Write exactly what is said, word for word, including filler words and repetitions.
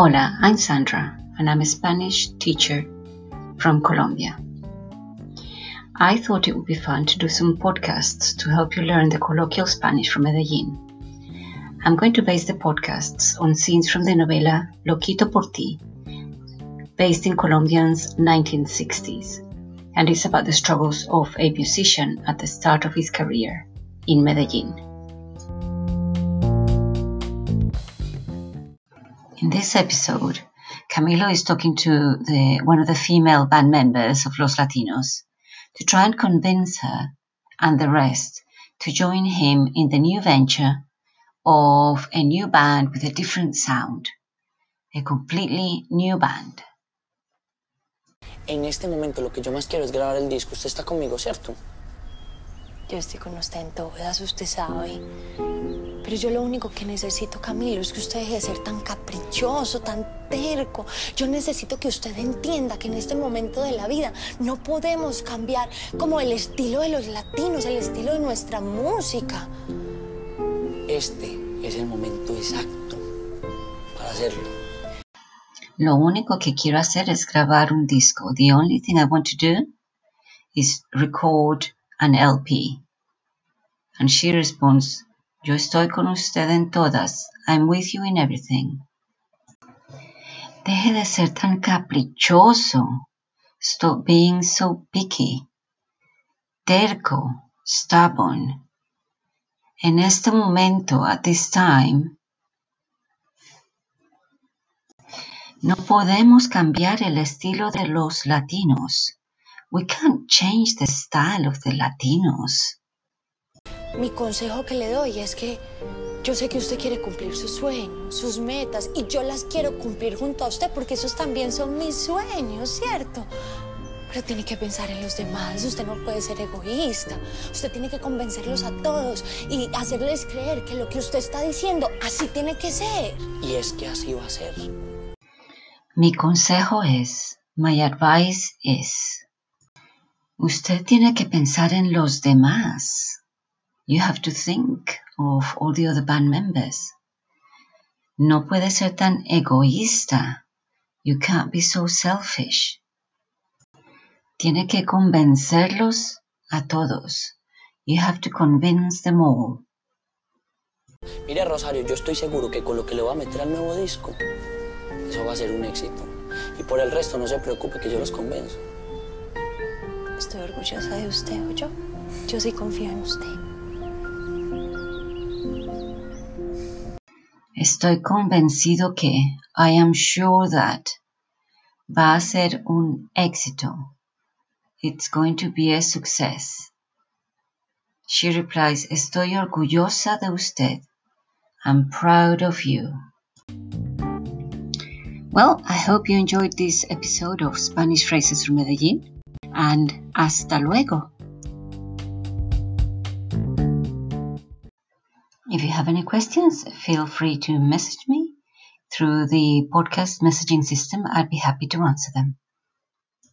Hola, I'm Sandra, and I'm a Spanish teacher from Colombia. I thought it would be fun to do some podcasts to help you learn the colloquial Spanish from Medellín. I'm going to base the podcasts on scenes from the novela Loquito Por Ti, based in Colombia's nineteen sixties, and it's about the struggles of a musician at the start of his career in Medellín. In this episode, Camilo is talking to the, one of the female band members of Los Latinos to try and convince her and the rest to join him in the new venture of a new band with a different sound, a completely new band. En este momento lo que yo más quiero es grabar el disco. Usted está conmigo, ¿cierto? Yo estoy con usted en todas, usted sabe. Pero yo lo único que necesito, Camilo, es que usted deje de ser tan caprichoso, tan terco. Yo necesito que usted entienda que en este momento de la vida no podemos cambiar como el estilo de los latinos, el estilo de nuestra música. Este es el momento exacto para hacerlo. Lo único que quiero hacer es grabar un disco. The only thing I want to do is record an L P. And she responds, yo estoy con usted en todas. I'm with you in everything. Deje de ser tan caprichoso. Stop being so picky. Terco. Stubborn. En este momento, at this time, no podemos cambiar el estilo de los latinos. We can't change the style of the latinos. Mi consejo que le doy es que yo sé que usted quiere cumplir sus sueños, sus metas, y yo las quiero cumplir junto a usted porque esos también son mis sueños, ¿cierto? Pero tiene que pensar en los demás, usted no puede ser egoísta, usted tiene que convencerlos a todos y hacerles creer que lo que usted está diciendo así tiene que ser. Y es que así va a ser. Mi consejo es, my advice is, usted tiene que pensar en los demás. You have to think of all the other band members. No puede ser tan egoísta. You can't be so selfish. Tiene que convencerlos a todos. You have to convince them all. Mira, Rosario, yo estoy seguro que con lo que le voy a meter al nuevo disco, eso va a ser un éxito. Y por el resto no se preocupe que yo los convenzo. Estoy orgullosa de usted, ¿o yo? Yo sí confío en usted. Estoy convencido que, I am sure that, va a ser un éxito. It's going to be a success. She replies, estoy orgullosa de usted. I'm proud of you. Well, I hope you enjoyed this episode of Spanish Phrases from Medellín, and hasta luego. If you have any questions, feel free to message me through the podcast messaging system. I'd be happy to answer them.